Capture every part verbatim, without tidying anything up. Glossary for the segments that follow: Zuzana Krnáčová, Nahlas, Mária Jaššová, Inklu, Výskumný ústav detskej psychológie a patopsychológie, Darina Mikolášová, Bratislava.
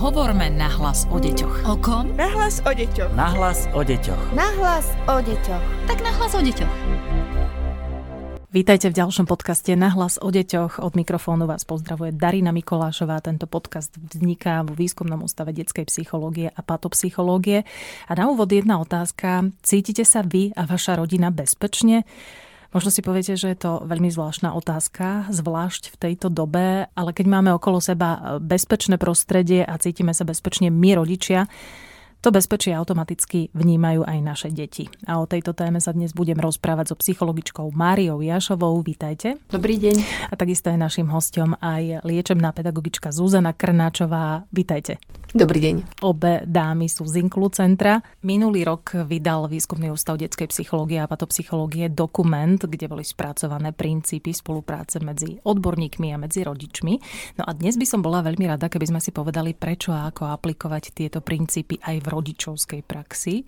Hovorme nahlas o deťoch. O kom? Nahlas o deťoch. Nahlas o deťoch. Nahlas o deťoch. Tak nahlas o deťoch. Vítajte v ďalšom podcaste Nahlas o deťoch. Od mikrofónu vás pozdravuje Darina Mikolášová. Tento podcast vzniká vo Výskumnom ústave detskej psychológie a patopsychológie. A na úvod jedna otázka. Cítite sa vy a vaša rodina bezpečne? Možno si poviete, že je to veľmi zvláštna otázka, zvlášť v tejto dobe, ale keď máme okolo seba bezpečné prostredie a cítime sa bezpečne my rodičia, to bezpečie automaticky vnímajú aj naše deti. A o tejto téme sa dnes budem rozprávať so psychologičkou Máriou Jaššovou. Vítajte. Dobrý deň. A takisto je našim hosťom aj liečebná pedagogička Zuzana Krnáčová. Vítajte. Dobrý deň. Obe dámy sú z Inklu centra. Minulý rok vydal Výskumný ústav detskej psychológie a patopsychológie dokument, kde boli spracované princípy spolupráce medzi odborníkmi a medzi rodičmi. No a dnes by som bola veľmi rada, keby sme si povedali, prečo a ako aplikovať tieto princípy aj v rodičovskej praxi,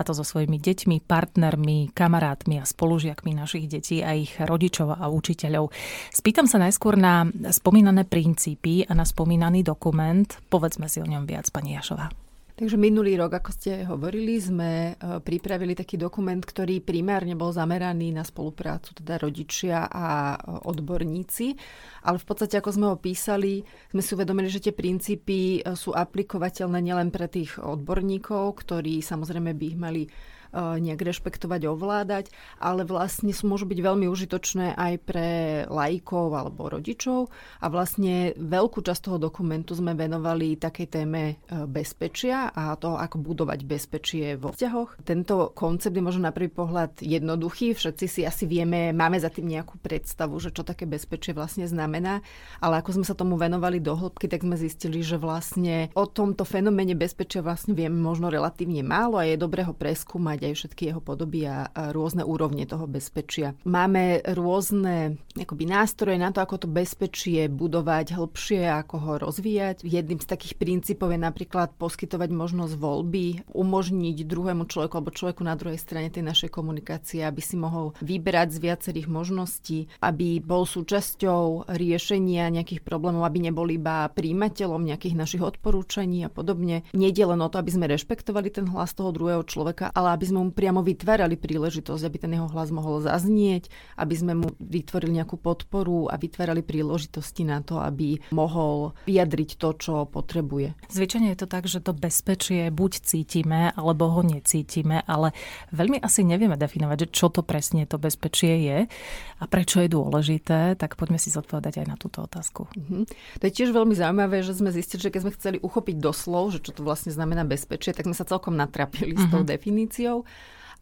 a to so svojimi deťmi, partnermi, kamarátmi a spolužiakmi našich detí a ich rodičov a učiteľov. Spýtam sa najskôr na spomínané princípy a na spomínaný dokument. Povedzme si o ňom viac, pani Jaššová. Takže minulý rok, ako ste hovorili, sme pripravili taký dokument, ktorý primárne bol zameraný na spoluprácu, teda rodičia a odborníci. Ale v podstate, ako sme ho písali, sme si uvedomili, že tie princípy sú aplikovateľné nielen pre tých odborníkov, ktorí samozrejme by ich mali nejak rešpektovať, ovládať, ale vlastne sú, môžu byť veľmi užitočné aj pre laikov alebo rodičov. A vlastne veľkú časť toho dokumentu sme venovali takej téme bezpečia a toho, ako budovať bezpečie vo vzťahoch. Tento koncept je možno na prvý pohľad jednoduchý. Všetci si asi vieme, máme za tým nejakú predstavu, že čo také bezpečie vlastne znamená. Ale ako sme sa tomu venovali do hĺbky, tak sme zistili, že vlastne o tomto fenoméne bezpečia vlastne vieme možno relatívne málo a je dobré ho preskúmať aj všetky jeho podoby a rôzne úrovne toho bezpečia. Máme rôzne akoby nástroje na to, ako to bezpečie budovať hĺbšie, ako ho rozvíjať. Jedným z takých princípov je napríklad poskytovať možnosť voľby, umožniť druhému človeku alebo človeku na druhej strane tej našej komunikácie, aby si mohol vybrať z viacerých možností, aby bol súčasťou riešenia nejakých problémov, aby nebol iba príjmateľom nejakých našich odporúčaní a podobne. Nejde len o to, aby sme rešpektovali ten hlas toho druhého človeka, ale aby sme mu priamo vytvárali príležitosť, aby ten jeho hlas mohol zaznieť, aby sme mu vytvorili nejakú podporu a vytvárali príležitosti na to, aby mohol vyjadriť to, čo potrebuje. Zvyčajne je to tak, že to bezpečie buď cítime, alebo ho necítime, ale veľmi asi nevieme definovať, že čo to presne to bezpečie je a prečo je dôležité, tak poďme si zodpovedať aj na túto otázku. Mhm. To je tiež veľmi zaujímavé, že sme zistili, že keď sme chceli uchopiť doslov, že čo to vlastne znamená bezpečie, tak sme sa celkom natrapili mhm. s tou definíciou.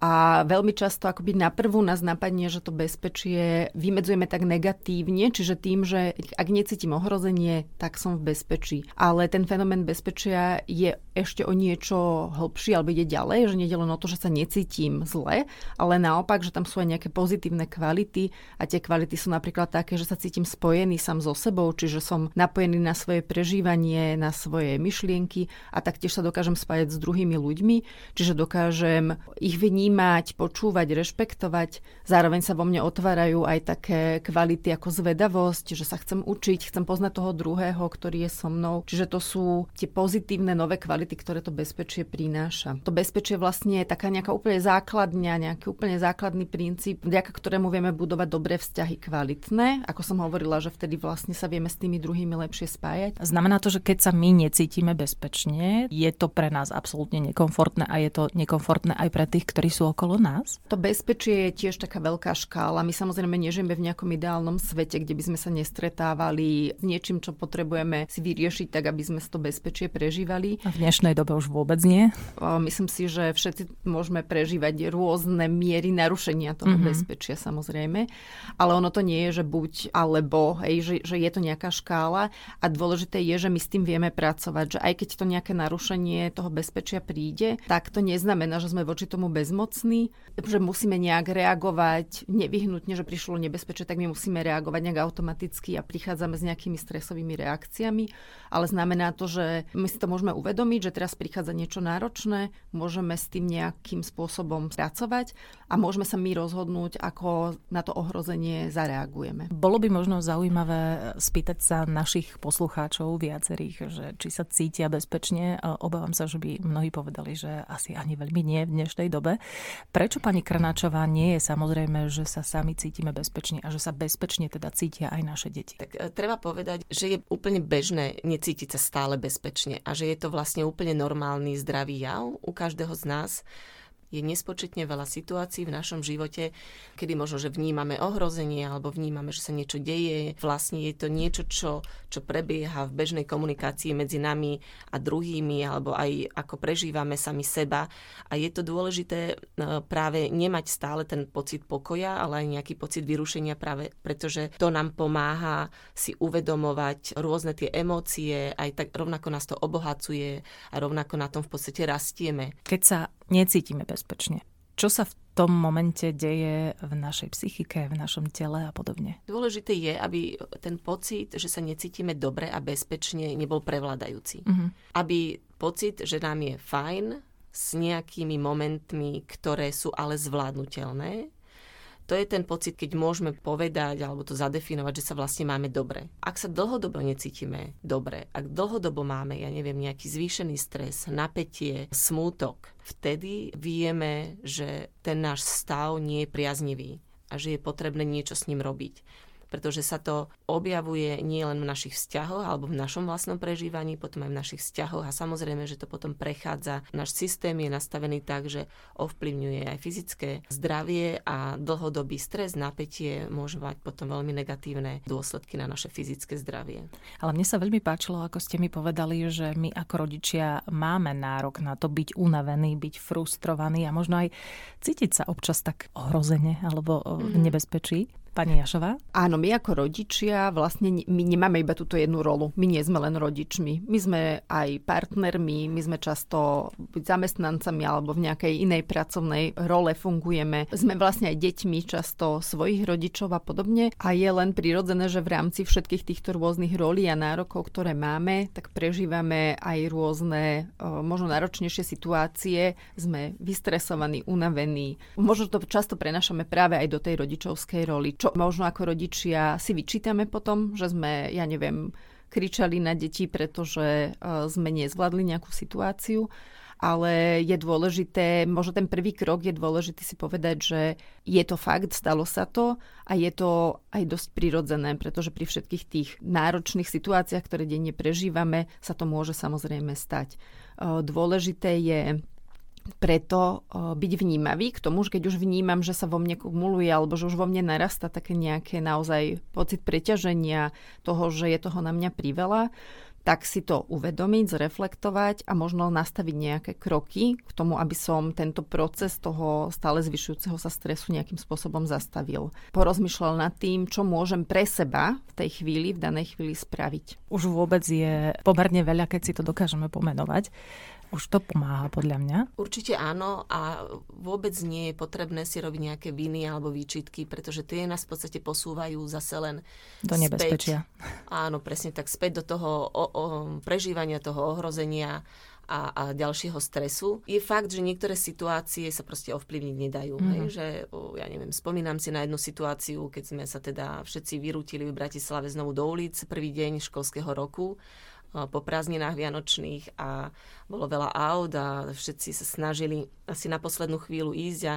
A veľmi často akoby naprvu nás napadne, že to bezpečie vymedzujeme tak negatívne, čiže tým, že ak necítim ohrozenie, tak som v bezpečí. Ale ten fenomén bezpečia je ešte o niečo hlbší, alebo ide ďalej, že nie je len o to, že sa necítim zle, ale naopak, že tam sú aj nejaké pozitívne kvality a tie kvality sú napríklad také, že sa cítim spojený sám so sebou, čiže som napojený na svoje prežívanie, na svoje myšlienky a taktiež sa dokážem spájať s druhými ľuďmi, čiže dokážem ich vnímať, počúvať, rešpektovať. Zároveň sa vo mne otvárajú aj také kvality ako zvedavosť, že sa chcem učiť, chcem poznať toho druhého, ktorý je so mnou. Čiže to sú tie pozitívne nové kvality, ktoré to bezpečie prináša. To bezpečie vlastne je taká nejaká úplne základňa, nejaký úplne základný princíp, vďaka ktorému vieme budovať dobré vzťahy, kvalitné. Ako som hovorila, že vtedy vlastne sa vieme s tými druhými lepšie spájať. Znamená to, že keď sa my necítime bezpečne, je to pre nás absolútne nekomfortné a je to nekomfortné aj pre tých, ktorí sú okolo nás? To bezpečie je tiež taká veľká škála. My samozrejme nežijeme v nejakom ideálnom svete, kde by sme sa nestretávali s niečím, čo potrebujeme si vyriešiť tak, aby sme to bezpečie prežívali. V dnešnej dobe už vôbec nie. Myslím si, že všetci môžeme prežívať rôzne miery narušenia toho mm-hmm. bezpečia, samozrejme. Ale ono to nie je, že buď alebo, hej, že, že je to nejaká škála a dôležité je, že my s tým vieme pracovať, že aj keď to nejaké narušenie toho bezpečia príde, tak to neznamená, že sme voči tomu bezmocní, pomocný, že musíme nejak reagovať nevyhnutne, že prišlo nebezpečie, tak my musíme reagovať nejak automaticky a prichádzame s nejakými stresovými reakciami, ale znamená to, že my si to môžeme uvedomiť, že teraz prichádza niečo náročné, môžeme s tým nejakým spôsobom pracovať a môžeme sa my rozhodnúť, ako na to ohrozenie zareagujeme. Bolo by možno zaujímavé spýtať sa našich poslucháčov viacerých, že či sa cítia bezpečne. Obávam sa, že by mnohí povedali, že asi ani veľmi nie v dnešnej dobe. Prečo, pani Krnáčová, nie je samozrejme, že sa sami cítime bezpečne a že sa bezpečne teda cítia aj naše deti? Tak e, treba povedať, že je úplne bežné necítiť sa stále bezpečne a že je to vlastne úplne normálny zdravý jav u každého z nás. Je nespočetne veľa situácií v našom živote, kedy možno, že vnímame ohrozenie alebo vnímame, že sa niečo deje. Vlastne je to niečo, čo, čo prebieha v bežnej komunikácii medzi nami a druhými, alebo aj ako prežívame sami seba. A je to dôležité práve nemať stále ten pocit pokoja, ale aj nejaký pocit vyrušenia práve, pretože to nám pomáha si uvedomovať rôzne tie emócie, aj tak rovnako nás to obohacuje a rovnako na tom v podstate rastieme. Keď sa necítime bezpečne, čo sa v tom momente deje v našej psychike, v našom tele a podobne? Dôležité je, aby ten pocit, že sa necítime dobre a bezpečne, nebol prevládajúci. Mm-hmm. Aby pocit, že nám je fajn s nejakými momentmi, ktoré sú ale zvládnutelné, to je ten pocit, keď môžeme povedať alebo to zadefinovať, že sa vlastne máme dobre. Ak sa dlhodobo necítime dobre, ak dlhodobo máme, ja neviem, nejaký zvýšený stres, napätie, smútok, vtedy vieme, že ten náš stav nie je priaznivý a že je potrebné niečo s ním robiť. Pretože sa to objavuje nielen v našich vzťahoch alebo v našom vlastnom prežívaní, potom aj v našich vzťahoch a samozrejme, že to potom prechádza. Náš systém je nastavený tak, že ovplyvňuje aj fyzické zdravie a dlhodobý stres, napätie môže mať potom veľmi negatívne dôsledky na naše fyzické zdravie. Ale mne sa veľmi páčilo, ako ste mi povedali, že my ako rodičia máme nárok na to byť unavený, byť frustrovaný a možno aj cítiť sa občas tak ohrozene alebo v nebezpečí. Pani Jaššová? Áno, my ako rodičia vlastne my nemáme iba túto jednu rolu. My nie sme len rodičmi. My sme aj partnermi, my sme často buď zamestnancami alebo v nejakej inej pracovnej role fungujeme. Sme vlastne aj deťmi často svojich rodičov a podobne. A je len prirodzené, že v rámci všetkých týchto rôznych rolí a nárokov, ktoré máme, tak prežívame aj rôzne možno náročnejšie situácie. Sme vystresovaní, unavení. Možno to často prenášame práve aj do tej rodičovskej roli. Čo možno ako rodičia si vyčítame potom, že sme, ja neviem, kričali na deti, pretože sme nezvládli nejakú situáciu. Ale je dôležité, možno ten prvý krok je dôležitý si povedať, že je to fakt, stalo sa to a je to aj dosť prirodzené, pretože pri všetkých tých náročných situáciách, ktoré denne prežívame, sa to môže samozrejme stať. Dôležité je preto byť vnímavý k tomu, že keď už vnímam, že sa vo mne kumuluje alebo že už vo mne narastá také nejaké naozaj pocit preťaženia toho, že je toho na mňa priveľa, tak si to uvedomiť, zreflektovať a možno nastaviť nejaké kroky k tomu, aby som tento proces toho stále zvyšujúceho sa stresu nejakým spôsobom zastavil. Porozmýšľal nad tým, čo môžem pre seba v tej chvíli, v danej chvíli spraviť. Už vôbec je pomerne veľa, keď si to dokážeme pomenovať. Už to pomáha, podľa mňa? Určite áno a vôbec nie je potrebné si robiť nejaké viny alebo výčitky, pretože tie nás v podstate posúvajú zase len do nebezpečia. Späť, áno, presne tak, späť do toho o, o, prežívania, toho ohrozenia a, a ďalšieho stresu. Je fakt, že niektoré situácie sa proste ovplyvniť nedajú. Mm-hmm. Hej, že, ja neviem, spomínam si na jednu situáciu, keď sme sa teda všetci vyrútili v Bratislave znovu do ulic prvý deň školského roku, po prázdninách vianočných a bolo veľa aut a všetci sa snažili asi na poslednú chvíľu ísť a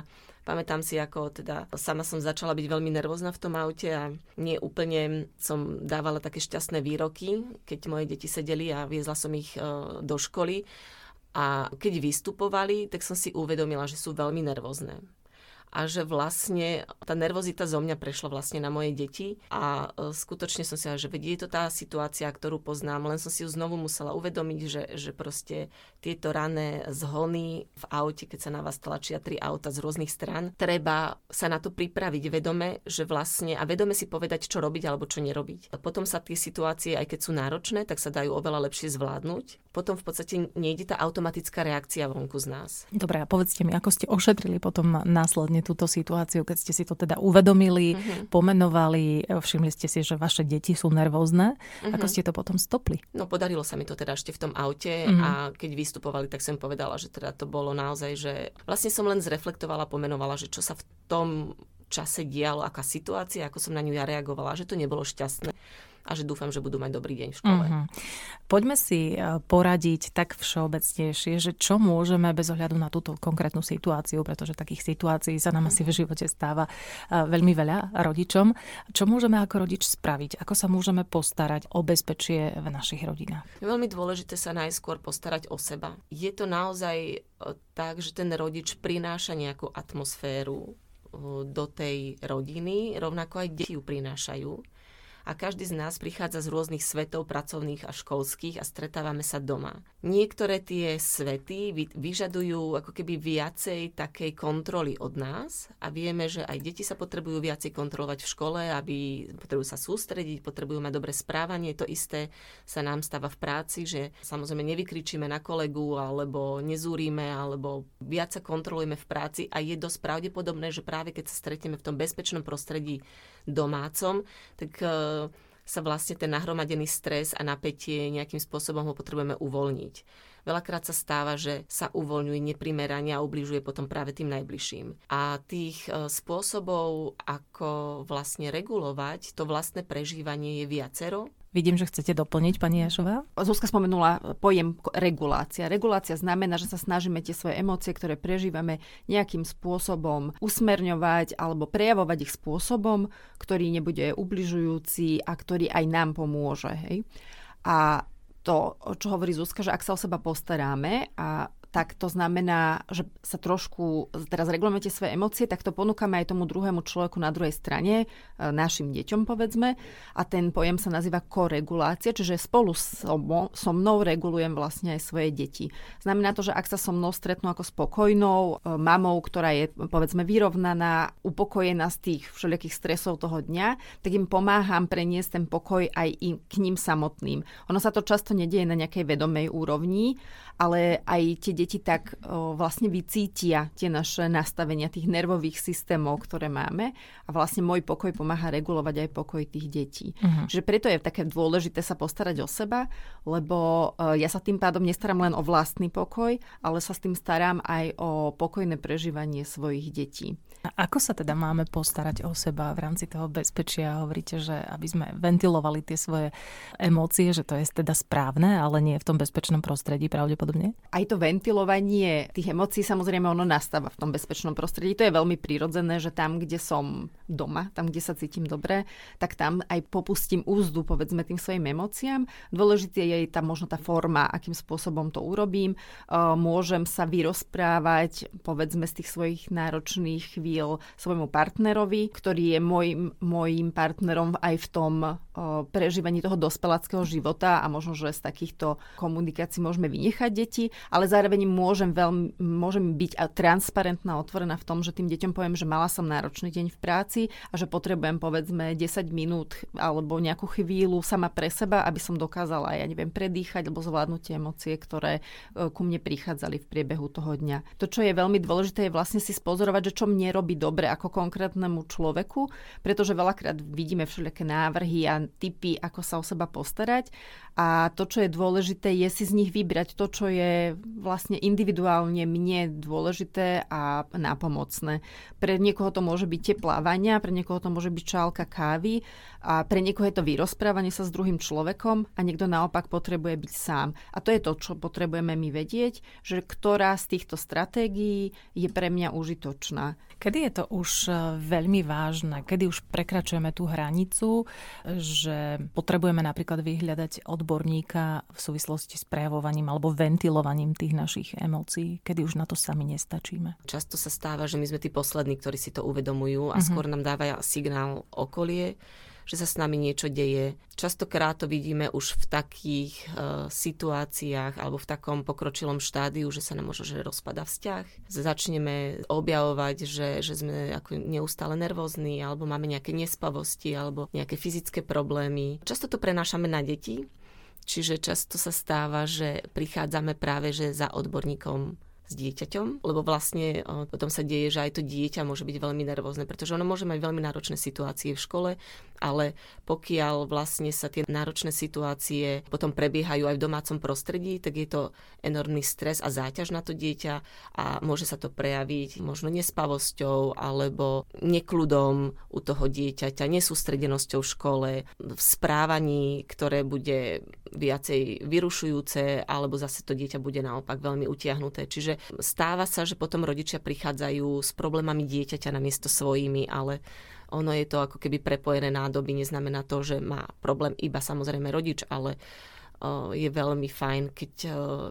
pamätám si, ako teda sama som začala byť veľmi nervózna v tom aute a nie úplne som dávala také šťastné výroky, keď moje deti sedeli a viezla som ich do školy a keď vystupovali, tak som si uvedomila, že sú veľmi nervózne. A že vlastne tá nervozita zo mňa prešla vlastne na moje deti a skutočne som si aj, že vedie to tá situácia, ktorú poznám, len som si ju znovu musela uvedomiť, že, že proste tieto rané zhony v aute, keď sa na vás tlačia tri auta z rôznych strán, treba sa na to pripraviť vedome, že vlastne a vedome si povedať, čo robiť alebo čo nerobiť. Potom sa tie situácie, aj keď sú náročné, tak sa dajú oveľa lepšie zvládnuť. potom v podstate nejde tá automatická reakcia vonku z nás. Dobre, a povedzte mi, ako ste ošetrili potom následne túto situáciu, keď ste si to teda uvedomili, mm-hmm. pomenovali, všimli ste si, že vaše deti sú nervózne, mm-hmm. ako ste to potom stopli? No podarilo sa mi to teda ešte v tom aute mm-hmm. a keď vystupovali, tak som povedala, že teda to bolo naozaj, že vlastne som len zreflektovala, pomenovala, že čo sa v tom čase dialo, aká situácia, ako som na ňu ja reagovala, že to nebolo šťastné a že dúfam, že budú mať dobrý deň v škole. Uh-huh. Poďme si poradiť tak všeobecnejšie, že čo môžeme bez ohľadu na túto konkrétnu situáciu, pretože takých situácií sa nám asi v živote stáva veľmi veľa rodičom. Čo môžeme ako rodič spraviť? Ako sa môžeme postarať o bezpečie v našich rodinách? Veľmi dôležité sa najskôr postarať o seba. Je to naozaj tak, že ten rodič prináša nejakú atmosféru do tej rodiny, rovnako aj deti ju prinášajú. A každý z nás prichádza z rôznych svetov, pracovných a školských a stretávame sa doma. Niektoré tie svety vyžadujú ako keby viacej takej kontroly od nás a vieme, že aj deti sa potrebujú viacej kontrolovať v škole, aby potrebujú sa sústrediť, potrebujú mať dobré správanie. To isté sa nám stáva v práci, že samozrejme nevykričíme na kolegu alebo nezúrime, alebo viac sa kontrolujeme v práci a je dosť pravdepodobné, že práve keď sa stretneme v tom bezpečnom prostredí domácom, tak sa vlastne ten nahromadený stres a napätie nejakým spôsobom ho potrebujeme uvoľniť. Veľakrát sa stáva, že sa uvoľňuje neprimerane a ubližuje potom práve tým najbližším. A tých spôsobov, ako vlastne regulovať to vlastné prežívanie, je viacero. Vidím, že chcete doplniť, pani Jaššová. Zuzka spomenula pojem regulácia. Regulácia znamená, že sa snažíme tie svoje emócie, ktoré prežívame, nejakým spôsobom usmerňovať alebo prejavovať ich spôsobom, ktorý nebude ubližujúci a ktorý aj nám pomôže. Hej? A to, čo hovorí Zuzka, že ak sa o seba postaráme a tak to znamená, že sa trošku teraz regulujete svoje emócie, tak to ponúkame aj tomu druhému človeku na druhej strane, našim deťom povedzme. A ten pojem sa nazýva koregulácia, čiže spolu so mnou regulujem vlastne aj svoje deti. Znamená to, že ak sa so mnou stretnú ako spokojnou mamou, ktorá je povedzme vyrovnaná, upokojená z tých všelijakých stresov toho dňa, tak im pomáham preniesť ten pokoj aj im, k ním samotným. Ono sa to často nedieje na nejakej vedomej úrovni, ale aj tie deti tak o, vlastne vycítia tie naše nastavenia tých nervových systémov, ktoré máme. A vlastne môj pokoj pomáha regulovať aj pokoj tých detí. Uh-huh. Čiže preto je také dôležité sa postarať o seba, lebo e, ja sa tým pádom nestarám len o vlastný pokoj, ale sa s tým starám aj o pokojné prežívanie svojich detí. A ako sa teda máme postarať o seba v rámci toho bezpečia? Hovoríte, že aby sme ventilovali tie svoje emócie, že to je teda správne, ale nie v tom bezpečnom prostredí pravdepodobne? Aj to ventilovanie Ventilovanie tých emócií, samozrejme ono nastáva v tom bezpečnom prostredí. To je veľmi prirodzené, že tam, kde som doma, tam, kde sa cítim dobre, tak tam aj popustím úzdu, povedzme, tým svojim emóciám. Dôležité je aj tá možno tá forma, akým spôsobom to urobím. Môžem sa vyrozprávať, povedzme, z tých svojich náročných chvíľ svojmu partnerovi, ktorý je môjim, môjim partnerom aj v tom prežívaní toho dospeláckého života a možno, že z takýchto komunikácií môžeme vynechať deti, ale zároveň Môžem, veľmi, môžem byť transparentná, otvorená v tom, že tým deťom poviem, že mala som náročný deň v práci a že potrebujem povedzme desať minút alebo nejakú chvíľu sama pre seba, aby som dokázala, ja neviem, predýchať alebo zvládnuť tie emócie, ktoré ku mne prichádzali v priebehu toho dňa. To, čo je veľmi dôležité, je vlastne si spozorovať, že čo mne robí dobre ako konkrétnemu človeku, pretože veľakrát vidíme všelijaké návrhy a tipy, ako sa o seba postarať a to, čo je dôležité, je si z nich vybrať to, čo je vlastne individuálne mne dôležité a nápomocné. Pre niekoho to môže byť teplávania, pre niekoho to môže byť čálka kávy a pre niekoho je to vyrozprávanie sa s druhým človekom a niekto naopak potrebuje byť sám. A to je to, čo potrebujeme my vedieť, že ktorá z týchto stratégií je pre mňa užitočná. Kedy je to už veľmi vážne? Kedy už prekračujeme tú hranicu, že potrebujeme napríklad vyhľadať odborníka v súvislosti s prejavovaním alebo ventilovaním tých našich emócií, kedy už na to sami nestačíme. Často sa stáva, že my sme tí poslední, ktorí si to uvedomujú a mm-hmm. skôr nám dáva signál okolie, že sa s nami niečo deje. Častokrát to vidíme už v takých e, situáciách alebo v takom pokročilom štádiu, že sa nám možno že rozpada vzťah. Začneme objavovať, že, že sme ako neustále nervózni alebo máme nejaké nespavosti alebo nejaké fyzické problémy. Často to prenášame na deti, Čiže často sa stáva, že prichádzame práve že za odborníkom s dieťaťom, lebo vlastne potom sa deje, že aj to dieťa môže byť veľmi nervózne, pretože ono môže mať veľmi náročné situácie v škole, ale pokiaľ vlastne sa tie náročné situácie potom prebiehajú aj v domácom prostredí, tak je to enormný stres a záťaž na to dieťa a môže sa to prejaviť možno nespavosťou alebo nekľudom u toho dieťaťa, nesústredenosťou v škole, v správaní, ktoré bude viacej vyrušujúce, alebo zase to dieťa bude naopak veľmi utiahnuté. Čiže stáva sa, že potom rodičia prichádzajú s problémami dieťaťa namiesto svojimi, ale ono je to ako keby prepojené nádoby. Neznamená to, že má problém iba samozrejme rodič, ale je veľmi fajn, keď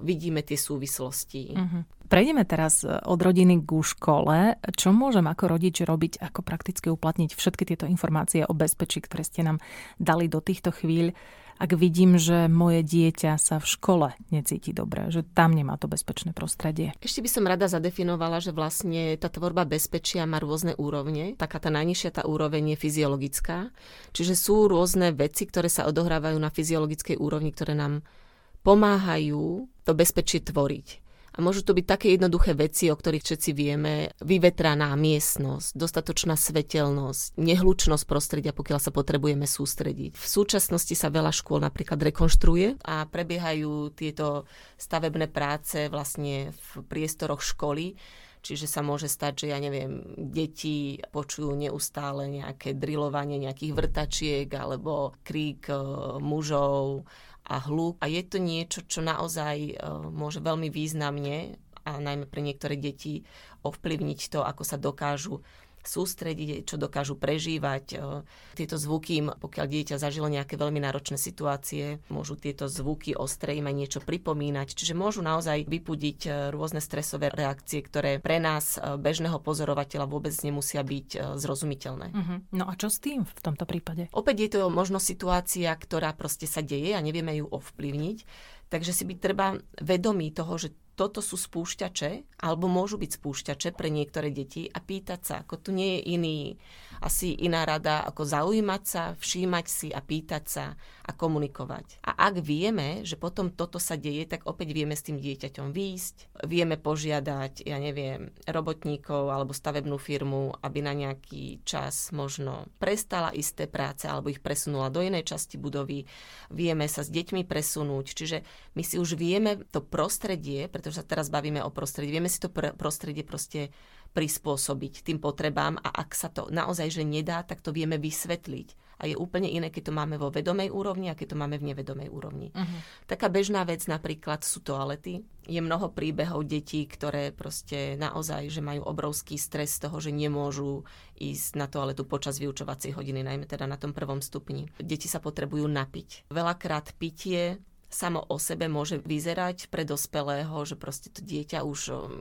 vidíme tie súvislosti. Uh-huh. Prejdeme teraz od rodiny ku škole. Čo môžem ako rodič robiť, ako prakticky uplatniť všetky tieto informácie o bezpečí, ktoré ste nám dali do týchto chvíľ, ak vidím, že moje dieťa sa v škole necíti dobre, že tam nemá to bezpečné prostredie? Ešte by som rada zadefinovala, že vlastne tá tvorba bezpečia má rôzne úrovne. Taká tá najnižšia tá úroveň je fyziologická. Čiže sú rôzne veci, ktoré sa odohrávajú na fyziologickej úrovni, ktoré nám pomáhajú to bezpečie tvoriť. A môžu to byť také jednoduché veci, o ktorých všetci vieme. Vyvetraná miestnosť, dostatočná svetelnosť, nehlučnosť prostredia, pokiaľ sa potrebujeme sústrediť. V súčasnosti sa veľa škôl napríklad rekonštruuje a prebiehajú tieto stavebné práce vlastne v priestoroch školy. Čiže sa môže stať, že ja neviem, deti počujú neustále nejaké drilovanie nejakých vrtačiek alebo krík mužov a hluk. A je to niečo, čo naozaj môže veľmi významne a najmä pre niektoré deti ovplyvniť to, ako sa dokážu sústrediť, čo dokážu prežívať. Tieto zvuky, pokiaľ dieťa zažilo nejaké veľmi náročné situácie, môžu tieto zvuky ostré im aj niečo pripomínať. Čiže môžu naozaj vypudiť rôzne stresové reakcie, ktoré pre nás, bežného pozorovateľa, vôbec nemusia byť zrozumiteľné. Uh-huh. No a čo s tým v tomto prípade? Opäť je to možno situácia, ktorá proste sa deje a nevieme ju ovplyvniť. Takže si byť treba vedomí toho, že toto sú spúšťače, alebo môžu byť spúšťače pre niektoré deti a pýtať sa, ako tu nie je iný. Asi iná rada, ako zaujímať sa, všímať si a pýtať sa a komunikovať. A ak vieme, že potom toto sa deje, tak opäť vieme s tým dieťaťom výjsť. Vieme požiadať, ja neviem, robotníkov alebo stavebnú firmu, aby na nejaký čas možno prestala isté práce alebo ich presunula do inej časti budovy. Vieme sa s deťmi presunúť. Čiže my si už vieme to prostredie, pretože že sa teraz bavíme o prostredí. Vieme si to pr- prostredie proste prispôsobiť tým potrebám a ak sa to naozaj že nedá, tak to vieme vysvetliť. A je úplne iné, keď to máme vo vedomej úrovni a keď to máme v nevedomej úrovni. Uh-huh. Taká bežná vec napríklad sú toalety. Je mnoho príbehov detí, ktoré proste naozaj že majú obrovský stres z toho, že nemôžu ísť na toaletu počas vyučovacej hodiny, najmä teda na tom prvom stupni. Deti sa potrebujú napiť. Veľakrát pitie samo o sebe môže vyzerať pre dospelého, že proste to dieťa už,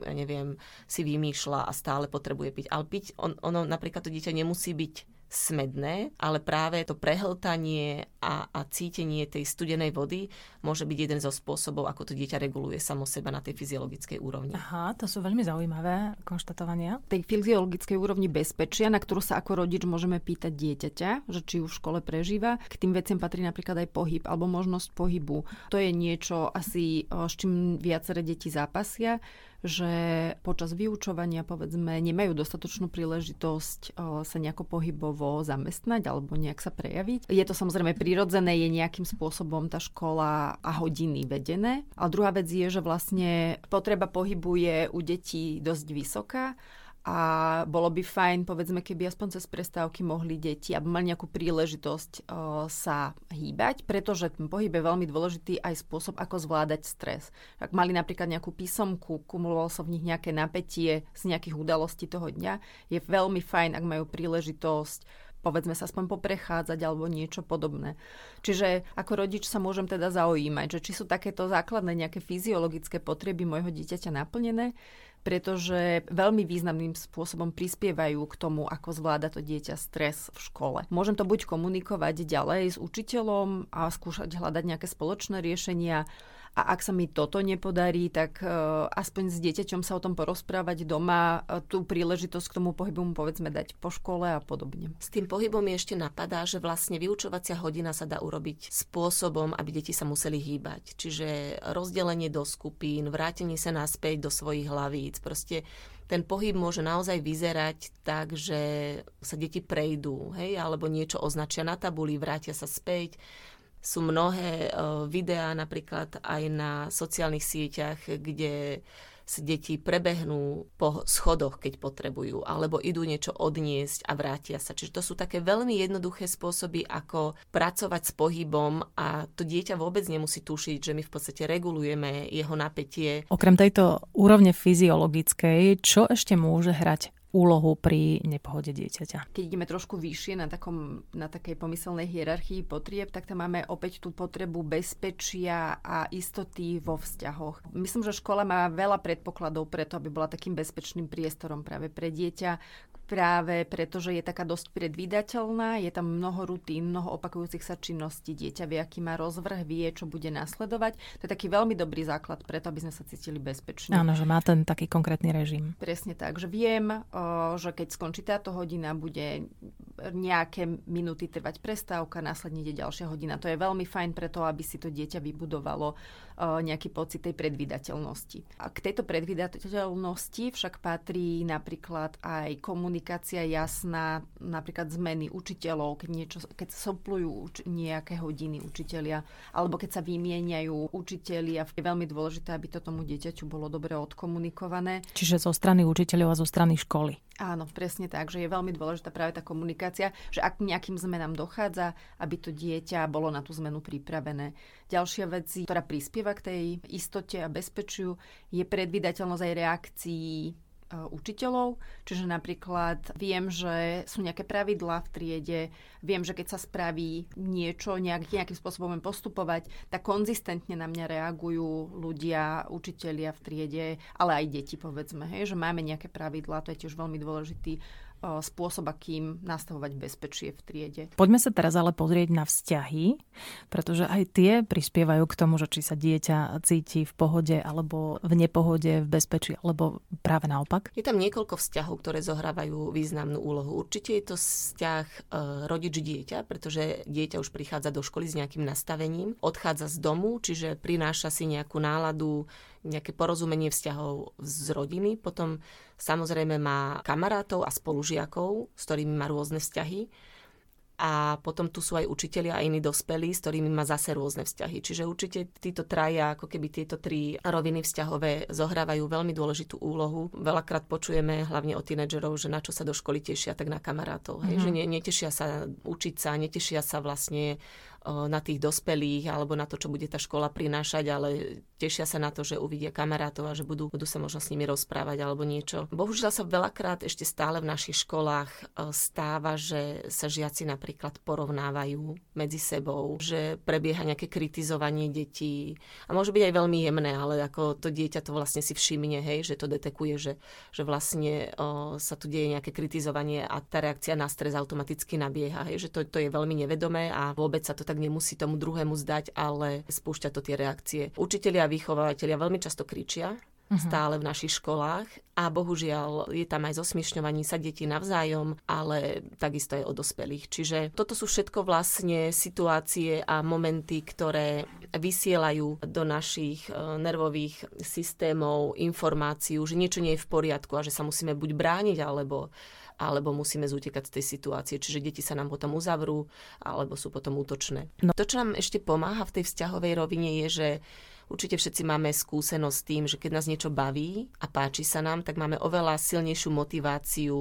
ja neviem, si vymýšľa a stále potrebuje piť. Ale piť, on, ono napríklad to dieťa nemusí byť smedné, ale práve to prehltanie a, a cítenie tej studenej vody môže byť jeden zo spôsobov, ako to dieťa reguluje samo seba na tej fyziologickej úrovni. Aha, to sú veľmi zaujímavé konštatovania. Tej fyziologickej úrovni bezpečia, na ktorú sa ako rodič môžeme pýtať dieťaťa, že či už v škole prežíva, k tým veciam patrí napríklad aj pohyb alebo možnosť pohybu. To je niečo asi, s čím viaceré deti zápasia, že počas vyučovania, povedzme, nemajú dostatočnú príležitosť sa nejako pohybovo zamestnať alebo nejak sa prejaviť. Je to samozrejme prirodzené, je nejakým spôsobom tá škola a hodiny vedené. A druhá vec je, že vlastne potreba pohybu je u detí dosť vysoká. A bolo by fajn, povedzme, keby aspoň cez prestávky mohli deti, aby mali nejakú príležitosť uh, sa hýbať, pretože ten pohyb je veľmi dôležitý aj spôsob, ako zvládať stres. Ak mali napríklad nejakú písomku, kumulovalo sa v nich nejaké napätie z nejakých udalostí toho dňa, je veľmi fajn, ak majú príležitosť povedzme sa aspoň poprechádzať alebo niečo podobné. Čiže ako rodič sa môžem teda zaujímať, že či sú takéto základné nejaké fyziologické potreby môjho dieťaťa naplnené, pretože veľmi významným spôsobom prispievajú k tomu, ako zvláda to dieťa stres v škole. Môžem to buď komunikovať ďalej s učiteľom a skúšať hľadať nejaké spoločné riešenia, a ak sa mi toto nepodarí, tak uh, aspoň s dieťaťom sa o tom porozprávať doma, uh, tú príležitosť k tomu pohybu mu povedzme dať po škole a podobne. S tým pohybom mi ešte napadá, že vlastne vyučovacia hodina sa dá urobiť spôsobom, aby deti sa museli hýbať. Čiže rozdelenie do skupín, vrátenie sa naspäť do svojich hlavíc, proste ten pohyb môže naozaj vyzerať tak, že sa deti prejdú, hej, alebo niečo označia na tabuli, vrátia sa späť. Sú mnohé videá napríklad aj na sociálnych sieťach, kde si deti prebehnú po schodoch, keď potrebujú, alebo idú niečo odniesť a vrátia sa. Čiže to sú také veľmi jednoduché spôsoby, ako pracovať s pohybom a to dieťa vôbec nemusí tušiť, že my v podstate regulujeme jeho napätie. Okrem tejto úrovne fyziologickej, čo ešte môže hrať úlohu pri nepohode dieťaťa? Keď ideme trošku vyššie na, takom, na takej pomyselnej hierarchii potrieb, tak tam máme opäť tú potrebu bezpečia a istoty vo vzťahoch. Myslím, že škola má veľa predpokladov preto, aby bola takým bezpečným priestorom práve pre dieťa, práve pretože je taká dosť predvídateľná, je tam mnoho rutín, mnoho opakujúcich sa činností, dieťa vie, aký má rozvrh, vie, čo bude nasledovať. To je taký veľmi dobrý základ preto, aby sme sa cítili bezpečne. Áno, že má ten taký konkrétny režim. Presne tak, že viem, že keď skončí táto hodina, bude nejaké minúty trvať prestávka, následne ide ďalšia hodina. To je veľmi fajn preto, aby si to dieťa vybudovalo nejaký pocit tej predvídateľnosti. A k tejto predvídateľnosti však patrí napríklad aj komunikácia, komunikácia jasná, napríklad zmeny učiteľov, keď, niečo, keď soplujú uč- nejaké hodiny učitelia, alebo keď sa vymieňajú učitelia. Je veľmi dôležité, aby to tomu dieťaťu bolo dobre odkomunikované. Čiže zo strany učiteľov a zo strany školy. Áno, presne tak, že je veľmi dôležitá práve tá komunikácia, že ak nejakým zmenám dochádza, aby to dieťa bolo na tú zmenu pripravené. Ďalšia vec, ktorá prispieva k tej istote a bezpečiu, je predvídateľnosť aj reakcií učiteľov, čiže napríklad viem, že sú nejaké pravidlá v triede, viem, že keď sa spraví niečo, nejak, nejakým spôsobom postupovať, tak konzistentne na mňa reagujú ľudia, učitelia v triede, ale aj deti, povedzme, hej, že máme nejaké pravidlá, to je tiež veľmi dôležitý spôsob, akým nastavovať bezpečie v triede. Poďme sa teraz ale pozrieť na vzťahy, pretože aj tie prispievajú k tomu, že či sa dieťa cíti v pohode alebo v nepohode, v bezpečí alebo práve naopak. Je tam niekoľko vzťahov, ktoré zohrávajú významnú úlohu. Určite je to vzťah rodič-dieťa, pretože dieťa už prichádza do školy s nejakým nastavením, odchádza z domu, čiže prináša si nejakú náladu, nejaké porozumenie vzťahov z rodiny, potom samozrejme má kamarátov a spolužiakov, s ktorými má rôzne vzťahy a potom tu sú aj učitelia a iní dospelí, s ktorými má zase rôzne vzťahy. Čiže určite títo traja, ako keby tieto tri roviny vzťahové zohrávajú veľmi dôležitú úlohu. Veľakrát počujeme hlavne od tínedžerov, že na čo sa do školy tešia, tak na kamarátov. Hej? Mm. Že ne, netešia sa učiť sa, netešia sa vlastne na tých dospelých alebo na to, čo bude tá škola prinášať, ale tešia sa na to, že uvidia kamarátov a že budú, budú sa možno s nimi rozprávať alebo niečo. Bohužiaľ sa veľakrát ešte stále v našich školách stáva, že sa žiaci napríklad porovnávajú medzi sebou, že prebieha nejaké kritizovanie detí a môže byť aj veľmi jemné, ale ako to dieťa to vlastne si všimne, hej, že to detekuje, že, že vlastne o, sa tu deje nejaké kritizovanie a tá reakcia na stres automaticky nabieha, hej, že to, to je veľmi nevedomé a vôbec sa to tak nemusí tomu druhému zdať, ale spúšťa to tie reakcie. Učitelia a vychovateľia veľmi často kričia, uh-huh, stále v našich školách a bohužiaľ je tam aj zosmiešňovanie sa detí navzájom, ale takisto aj o dospelých. Čiže toto sú všetko vlastne situácie a momenty, ktoré vysielajú do našich nervových systémov informáciu, že niečo nie je v poriadku a že sa musíme buď brániť, alebo alebo musíme zútekať z tej situácie. Čiže deti sa nám potom uzavrú, alebo sú potom útočné. No. To, čo nám ešte pomáha v tej vzťahovej rovine, je, že určite všetci máme skúsenosť s tým, že keď nás niečo baví a páči sa nám, tak máme oveľa silnejšiu motiváciu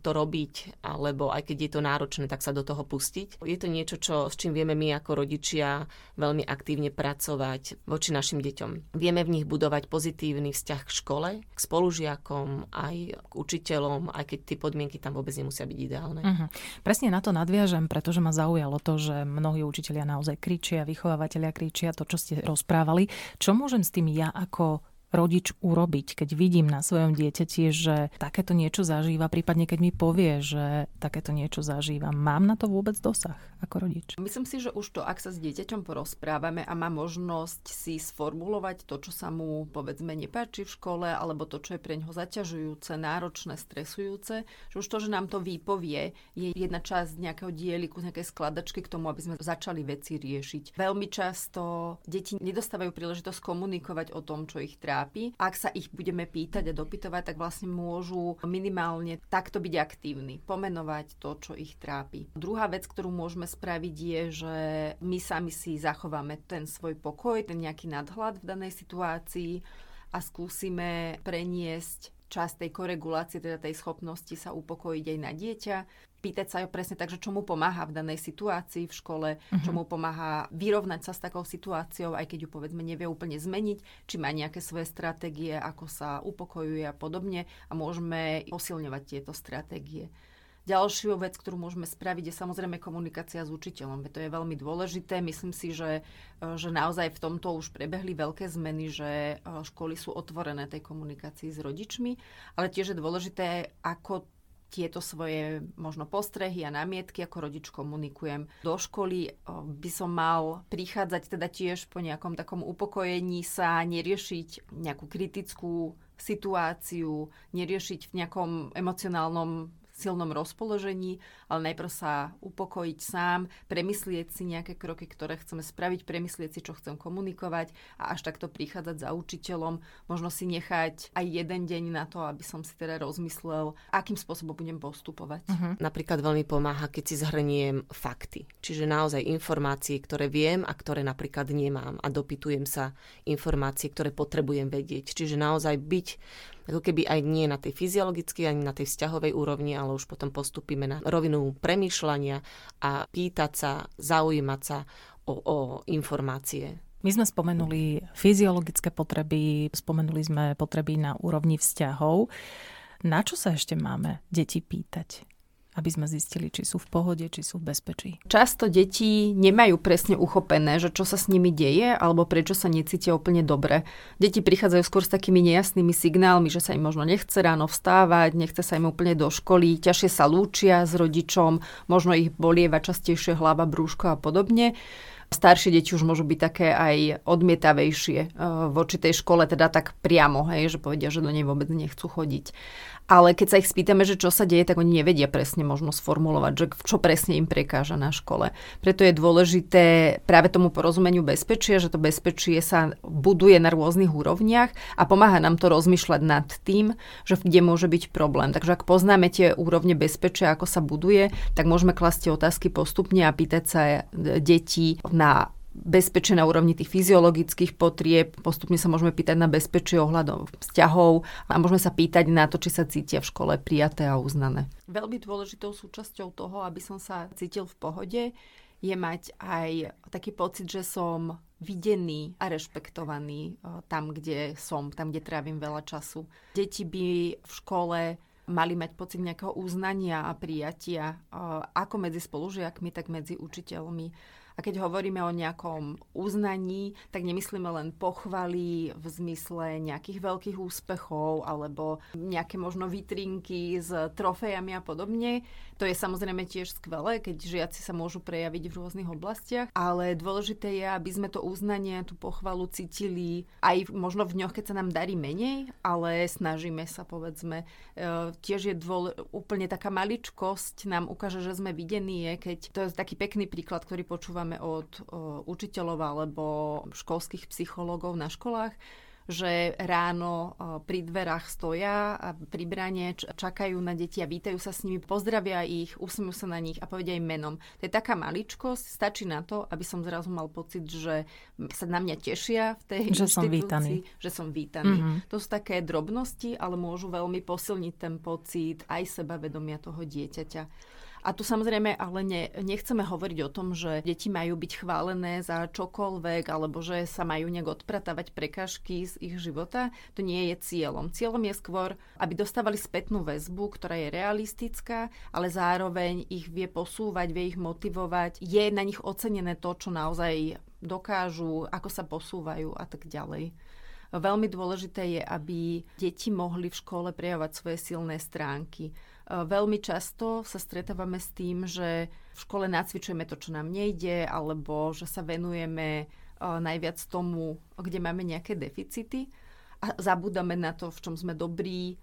to robiť, alebo aj keď je to náročné, tak sa do toho pustiť. Je to niečo, čo, s čím vieme my ako rodičia veľmi aktívne pracovať voči našim deťom. Vieme v nich budovať pozitívny vzťah k škole, k spolužiakom, aj k učiteľom, aj keď tie podmienky tam vôbec nemusia byť ideálne. Uh-huh. Presne na to nadviažem, pretože ma zaujalo to, že mnohí učitelia naozaj kričia, vychovávateľia kričia, to, čo ste rozprávali. Čo môžem s tým ja ako rodič urobiť, keď vidím na svojom dieťati, že takéto niečo zažíva, prípadne keď mi povie, že takéto niečo zažíva. Mám na to vôbec dosah ako rodič? Myslím si, že už to, ak sa s dieťaťom porozprávame a má možnosť si sformulovať to, čo sa mu povedzme nepáči v škole, alebo to, čo je pre ňoho zaťažujúce, náročné, stresujúce, že už to, že nám to výpovie, je jedna časť nejakého dieliku, nejakej skladačky k tomu, aby sme začali veci riešiť. Veľmi často deti nedostávajú príležitosť komunikovať o tom, čo ich trápi. Ak sa ich budeme pýtať a dopytovať, tak vlastne môžu minimálne takto byť aktívni, pomenovať to, čo ich trápi. Druhá vec, ktorú môžeme spraviť, je, že my sami si zachováme ten svoj pokoj, ten nejaký nadhľad v danej situácii a skúsime preniesť čas tej koregulácie, teda tej schopnosti sa upokojiť aj na dieťa, pýtať sa ho presne tak, že čo mu pomáha v danej situácii v škole, uh-huh. čo mu pomáha vyrovnať sa s takou situáciou, aj keď ju povedzme nevie úplne zmeniť, či má nejaké svoje stratégie, ako sa upokojuje a podobne, a môžeme posilňovať tieto stratégie. Ďalšiu vec, ktorú môžeme spraviť, je samozrejme komunikácia s učiteľom. To je veľmi dôležité. Myslím si, že, že naozaj v tomto už prebehli veľké zmeny, že školy sú otvorené tej komunikácii s rodičmi, ale tiež je dôležité, ako tieto svoje možno postrehy a námietky ako rodič komunikujem. Do školy by som mal prichádzať teda tiež po nejakom takom upokojení sa, neriešiť nejakú kritickú situáciu, neriešiť v nejakom emocionálnom silnom rozpoložení, ale najprv sa upokojiť sám, premyslieť si nejaké kroky, ktoré chceme spraviť, premyslieť si, čo chcem komunikovať a až takto prichádzať za učiteľom. Možno si nechať aj jeden deň na to, aby som si teda rozmyslel, akým spôsobom budem postupovať. Uh-huh. Napríklad veľmi pomáha, keď si zhrniem fakty. Čiže naozaj informácie, ktoré viem a ktoré napríklad nemám, a dopytujem sa informácie, ktoré potrebujem vedieť. Čiže naozaj byť ako keby aj nie na tej fyziologickej, ani na tej vzťahovej úrovni, ale už potom postupíme na rovinu premýšľania a pýtať sa, zaujímať sa o, o informácie. My sme spomenuli fyziologické potreby, spomenuli sme potreby na úrovni vzťahov. Na čo sa ešte máme deti pýtať, aby sme zistili, či sú v pohode, či sú v bezpečí? Často deti nemajú presne uchopené, že čo sa s nimi deje alebo prečo sa necítia úplne dobre. Deti prichádzajú skôr s takými nejasnými signálmi, že sa im možno nechce ráno vstávať, nechce sa im úplne do školy, ťažšie sa lúčia s rodičom, možno ich bolieva častejšie hlava, brúško a podobne. Staršie deti už môžu byť také aj odmietavejšie voči tej škole, teda tak priamo, hej, že povedia, že do nej vôbec nechcú chodiť. Ale keď sa ich spýtame, že čo sa deje, tak oni nevedia presne možno sformulovať, že čo presne im prekáža na škole. Preto je dôležité práve tomu porozumeniu bezpečia, že to bezpečie sa buduje na rôznych úrovniach a pomáha nám to rozmýšľať nad tým, že kde môže byť problém. Takže ak poznáme tie úrovne bezpečia, ako sa buduje, tak môžeme klásť otázky postupne a pýtať sa detí na bezpečie na úrovni tých fyziologických potrieb, postupne sa môžeme pýtať na bezpečie ohľadom vzťahov a môžeme sa pýtať na to, či sa cítia v škole prijaté a uznané. Veľmi dôležitou súčasťou toho, aby som sa cítil v pohode, je mať aj taký pocit, že som videný a rešpektovaný tam, kde som, tam, kde trávim veľa času. Deti by v škole mali mať pocit nejakého uznania a prijatia, ako medzi spolužiakmi, tak medzi učiteľmi. A keď hovoríme o nejakom uznaní, tak nemyslíme len pochvaly v zmysle nejakých veľkých úspechov alebo nejaké možno vitrinky s trofejami a podobne. To je samozrejme tiež skvelé, keď žiaci sa môžu prejaviť v rôznych oblastiach, ale dôležité je, aby sme to uznanie, tú pochvalu cítili aj možno v dňoch, keď sa nám darí menej, ale snažíme sa, povedzme. E, tiež je dôle, úplne taká maličkosť nám ukáže, že sme videní, je, keď to je taký pekný príklad, ktorý počúvam od o, učiteľov alebo školských psychológov na školách, že ráno o, pri dverách stoja a pri bráne čakajú na deti a vítajú sa s nimi, pozdravia ich, usmiejú sa na nich a povedia im menom. To je taká maličkosť, stačí na to, aby som zrazu mal pocit, že sa na mňa tešia v tej že inštitúcii, som vítaný. že som vítaný. Mm-hmm. To sú také drobnosti, ale môžu veľmi posilniť ten pocit aj sebavedomia toho dieťaťa. A tu samozrejme, ale ne, nechceme hovoriť o tom, že deti majú byť chválené za čokoľvek, alebo že sa majú nejak odpratávať prekážky z ich života. To nie je cieľom. Cieľom je skôr, aby dostávali spätnú väzbu, ktorá je realistická, ale zároveň ich vie posúvať, vie ich motivovať. Je na nich ocenené to, čo naozaj dokážu, ako sa posúvajú a tak ďalej. Veľmi dôležité je, aby deti mohli v škole prejavovať svoje silné stránky. Veľmi často sa stretávame s tým, že v škole nacvičujeme to, čo nám nejde, alebo že sa venujeme najviac tomu, kde máme nejaké deficity a zabúdame na to, v čom sme dobrí,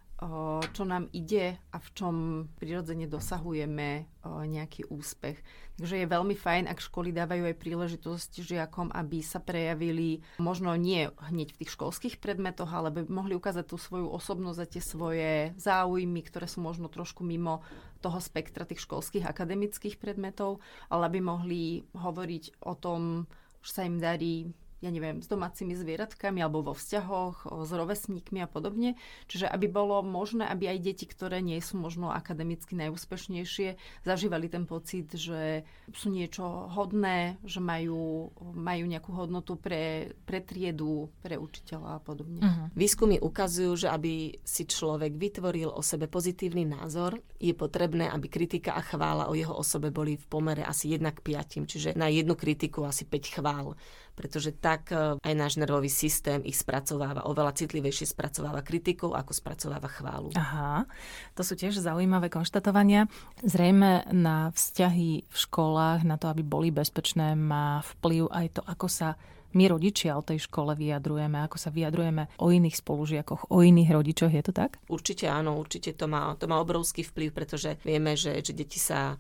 čo nám ide a v čom prirodzene dosahujeme nejaký úspech. Takže je veľmi fajn, ak školy dávajú aj príležitosť žiakom, aby sa prejavili možno nie hneď v tých školských predmetoch, ale by mohli ukázať tú svoju osobnosť a tie svoje záujmy, ktoré sú možno trošku mimo toho spektra tých školských akademických predmetov, ale aby mohli hovoriť o tom, že sa im darí, ja neviem, s domácimi zvieratkami alebo vo vzťahoch, s rovesníkmi a podobne. Čiže aby bolo možné, aby aj deti, ktoré nie sú možno akademicky najúspešnejšie, zažívali ten pocit, že sú niečo hodné, že majú, majú nejakú hodnotu pre, pre triedu, pre učiteľa a podobne. Uh-huh. Výskumy ukazujú, že aby si človek vytvoril o sebe pozitívny názor, je potrebné, aby kritika a chvála o jeho osobe boli v pomere asi jeden k piatim, čiže na jednu kritiku asi päť chvál, pretože tá tak aj náš nervový systém ich spracováva, oveľa citlivejšie spracováva kritikou, ako spracováva chválu. Aha, to sú tiež zaujímavé konštatovania. Zrejme na vzťahy v školách, na to, aby boli bezpečné, má vplyv aj to, ako sa my rodičia o tej škole vyjadrujeme, ako sa vyjadrujeme o iných spolužiakoch, o iných rodičoch, je to tak? Určite áno, určite to má, to má obrovský vplyv, pretože vieme, že, že deti sa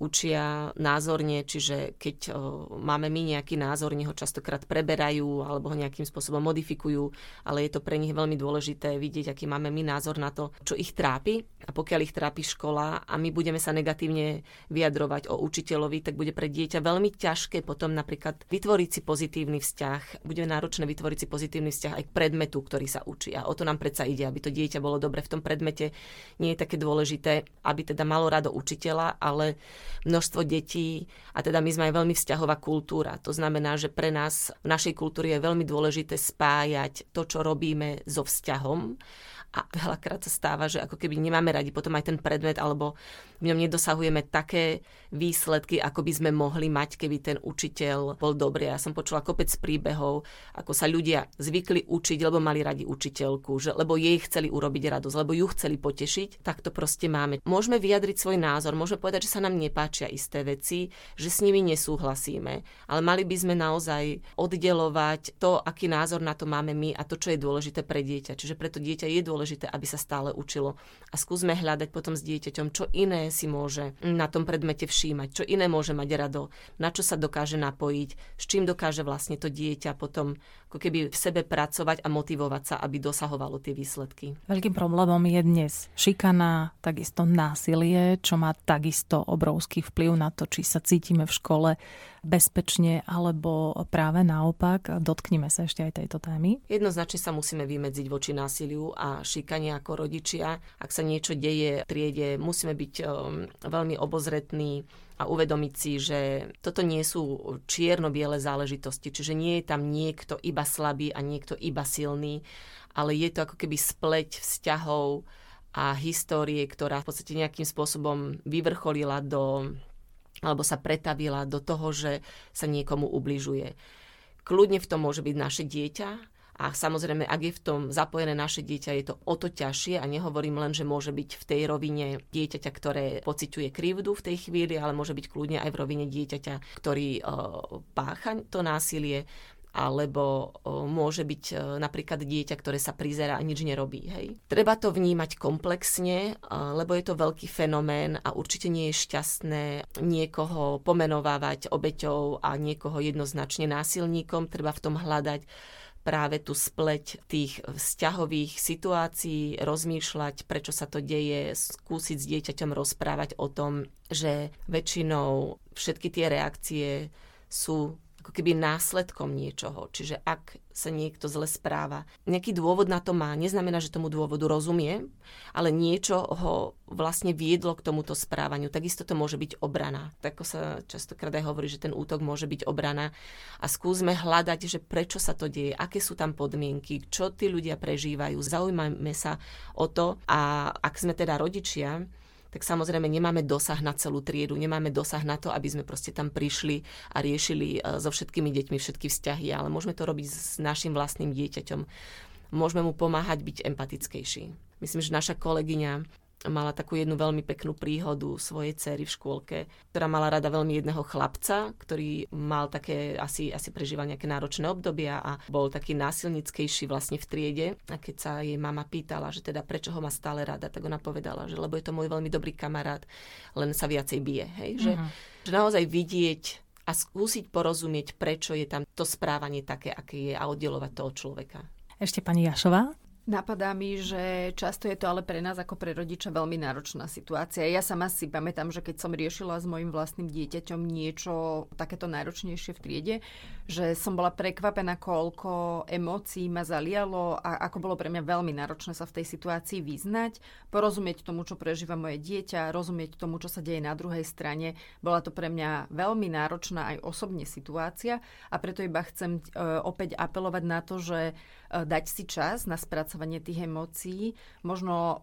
učia názorne, čiže keď o, máme my nejaký názor, oni ho častokrát preberajú alebo ho nejakým spôsobom modifikujú, ale je to pre nich veľmi dôležité vidieť, aký máme my názor na to, čo ich trápi. A pokiaľ ich trápi škola a my budeme sa negatívne vyjadrovať o učiteľovi, tak bude pre dieťa veľmi ťažké potom napríklad vytvoriť si pozitívny vzťah. Bude náročné vytvoriť si pozitívny vzťah aj k predmetu, ktorý sa učí. A o to nám predsa ide, aby to dieťa bolo dobre v tom predmete. Nie je také dôležité, aby teda malo rado učiteľa, ale množstvo detí, a teda my sme aj veľmi vzťahová kultúra. To znamená, že pre nás v našej kultúre je veľmi dôležité spájať to, čo robíme, so vzťahom. A veľakrát sa stáva, že ako keby nemáme radi potom aj ten predmet, alebo v ňom nedosahujeme také výsledky, ako by sme mohli mať, keby ten učiteľ bol dobrý. Ja som počula kopec príbehov, ako sa ľudia zvykli učiť, lebo mali radi učiteľku, že, lebo jej chceli urobiť radosť, lebo ju chceli potešiť. Tak to proste máme. Môžeme vyjadriť svoj názor, môžeme povedať, že sa nám nepáčia isté veci, že s nimi nesúhlasíme, ale mali by sme naozaj oddelovať to, aký názor na to máme my a to, čo je dôležité pre dieťa. Čiže preto dieťa je dôležité, dôležité, aby sa stále učilo. A skúsme hľadať potom s dieťaťom, čo iné si môže na tom predmete všímať, čo iné môže mať rado, na čo sa dokáže napojiť, s čím dokáže vlastne to dieťa potom ako keby v sebe pracovať a motivovať sa, aby dosahovalo tie výsledky. Veľkým problémom je dnes šikana, takisto násilie, čo má takisto obrovský vplyv na to, či sa cítime v škole bezpečne, alebo práve naopak. Dotknime sa ešte aj tejto témy. Jednoznačne sa musíme vymedziť voči násiliu a šikanie ako rodičia. Ak sa niečo deje v triede, musíme byť um, veľmi obozretní a uvedomiť si, že toto nie sú čierno-biele záležitosti, čiže nie je tam niekto iba slabý a niekto iba silný, ale je to ako keby spleť vzťahov a histórie, ktorá v podstate nejakým spôsobom vyvrcholila do, alebo sa pretavila do toho, že sa niekomu ubližuje. Kľudne v tom môže byť naše dieťa, a samozrejme, ak je v tom zapojené naše dieťa, je to o to ťažšie a nehovorím len, že môže byť v tej rovine dieťaťa, ktoré pociťuje krivdu v tej chvíli, ale môže byť kľudne aj v rovine dieťaťa, ktorý pácha to násilie, alebo môže byť napríklad dieťa, ktoré sa prizerá a nič nerobí. Hej. Treba to vnímať komplexne, lebo je to veľký fenomén a určite nie je šťastné niekoho pomenovávať obeťou a niekoho jednoznačne násilníkom. Treba v tom hľadať práve tú spleť tých vzťahových situácií, rozmýšľať, prečo sa to deje, skúsiť s dieťaťom rozprávať o tom, že väčšinou všetky tie reakcie sú ako keby následkom niečoho. Čiže ak sa niekto zle správa, nejaký dôvod na to má, neznamená, že tomu dôvodu rozumie, ale niečo ho vlastne viedlo k tomuto správaniu. Takisto to môže byť obrana. Tako sa častokrát aj hovorí, že ten útok môže byť obrana. A skúsme hľadať, že prečo sa to deje, aké sú tam podmienky, čo tí ľudia prežívajú. Zaujímajme sa o to. A ak sme teda rodičia, tak samozrejme nemáme dosah na celú triedu, nemáme dosah na to, aby sme proste tam prišli a riešili so všetkými deťmi všetky vzťahy, ale môžeme to robiť s našim vlastným dieťaťom. môžeme mu pomáhať byť empatickejší. Myslím, že naša kolegyňa mala takú jednu veľmi peknú príhodu svojej dcery v škôlke, ktorá mala rada veľmi jedného chlapca, ktorý mal také, asi, asi prežíval nejaké náročné obdobia a bol taký násilnickejší vlastne v triede. A keď sa jej mama pýtala, že teda prečo ho má stále rada, tak ona povedala, že lebo je to môj veľmi dobrý kamarát, len sa viacej bije. Hej? Že, uh-huh. že naozaj vidieť a skúsiť porozumieť, prečo je tam to správanie také, aké je a oddelovať toho človeka. Ešte pani Jaššová? Napadá mi, že často je to ale pre nás ako pre rodiča veľmi náročná situácia. Ja sama si pamätám, že keď som riešila s mojim vlastným dieťaťom niečo takéto náročnejšie v triede, že som bola prekvapená, koľko emócií ma zalialo a ako bolo pre mňa veľmi náročné sa v tej situácii vyznať, porozumieť tomu, čo prežíva moje dieťa, rozumieť tomu, čo sa deje na druhej strane. Bola to pre mňa veľmi náročná aj osobne situácia a preto iba chcem opäť apelovať na to, že dať si čas na spracovanie tých emócií, možno o,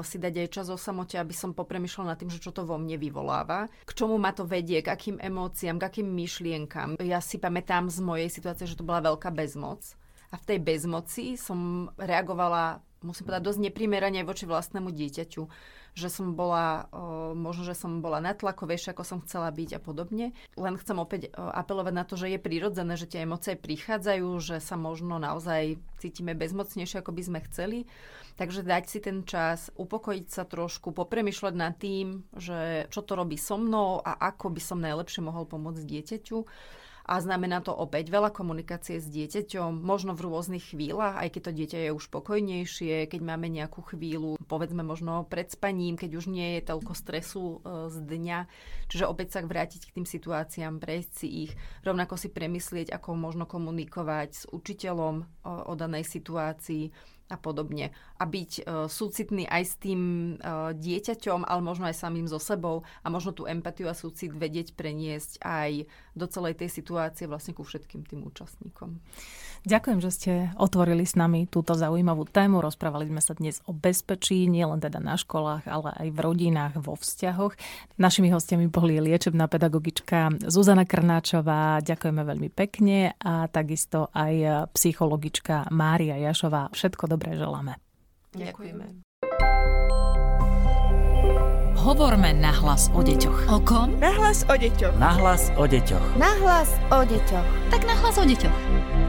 si dať aj čas o samote, aby som popremýšľala nad tým, že čo to vo mne vyvoláva, k čomu ma to vedie, k akým emóciám, k akým myšlienkam. Ja si pamätám z mojej situácie, že to bola veľká bezmoc a v tej bezmoci som reagovala, musím povedať, dosť neprimerane voči vlastnému dieťaťu, že som bola, možno, že som bola natlakovejšia, ako som chcela byť a podobne. Len chcem opäť apelovať na to, že je prirodzené, že tie emócie prichádzajú, že sa možno naozaj cítime bezmocnejšie, ako by sme chceli. Takže dať si ten čas, upokojiť sa trošku, popremýšľať nad tým, že čo to robí so mnou a ako by som najlepšie mohol pomôcť dieťaťu. A znamená to opäť veľa komunikácie s dieťaťom, možno v rôznych chvíľach, aj keď to dieťa je už spokojnejšie, keď máme nejakú chvíľu, povedzme možno pred spaním, keď už nie je toľko stresu z dňa. Čiže opäť sa vrátiť k tým situáciám, prejsť si ich, rovnako si premyslieť, ako možno komunikovať s učiteľom o danej situácii a podobne. A byť súcitný aj s tým dieťaťom, ale možno aj samým so sebou a možno tú empatiu a súcit vedieť preniesť aj do celej tej situácie vlastne ku všetkým tým účastníkom. Ďakujem, že ste otvorili s nami túto zaujímavú tému. Rozprávali sme sa dnes o bezpečí, nielen teda na školách, ale aj v rodinách, vo vzťahoch. Našimi hostiami boli liečebná pedagogička Zuzana Krnáčová, ďakujeme veľmi pekne, a takisto aj psychologička Mária Jaššová. Všetko dobré. Dobre, želáme. Ďakujeme. Hovorme nahlas o deťoch. O kom? Nahlas o deťoch. Nahlas o deťoch. Nahlas o deťoch. Tak nahlas o deťoch.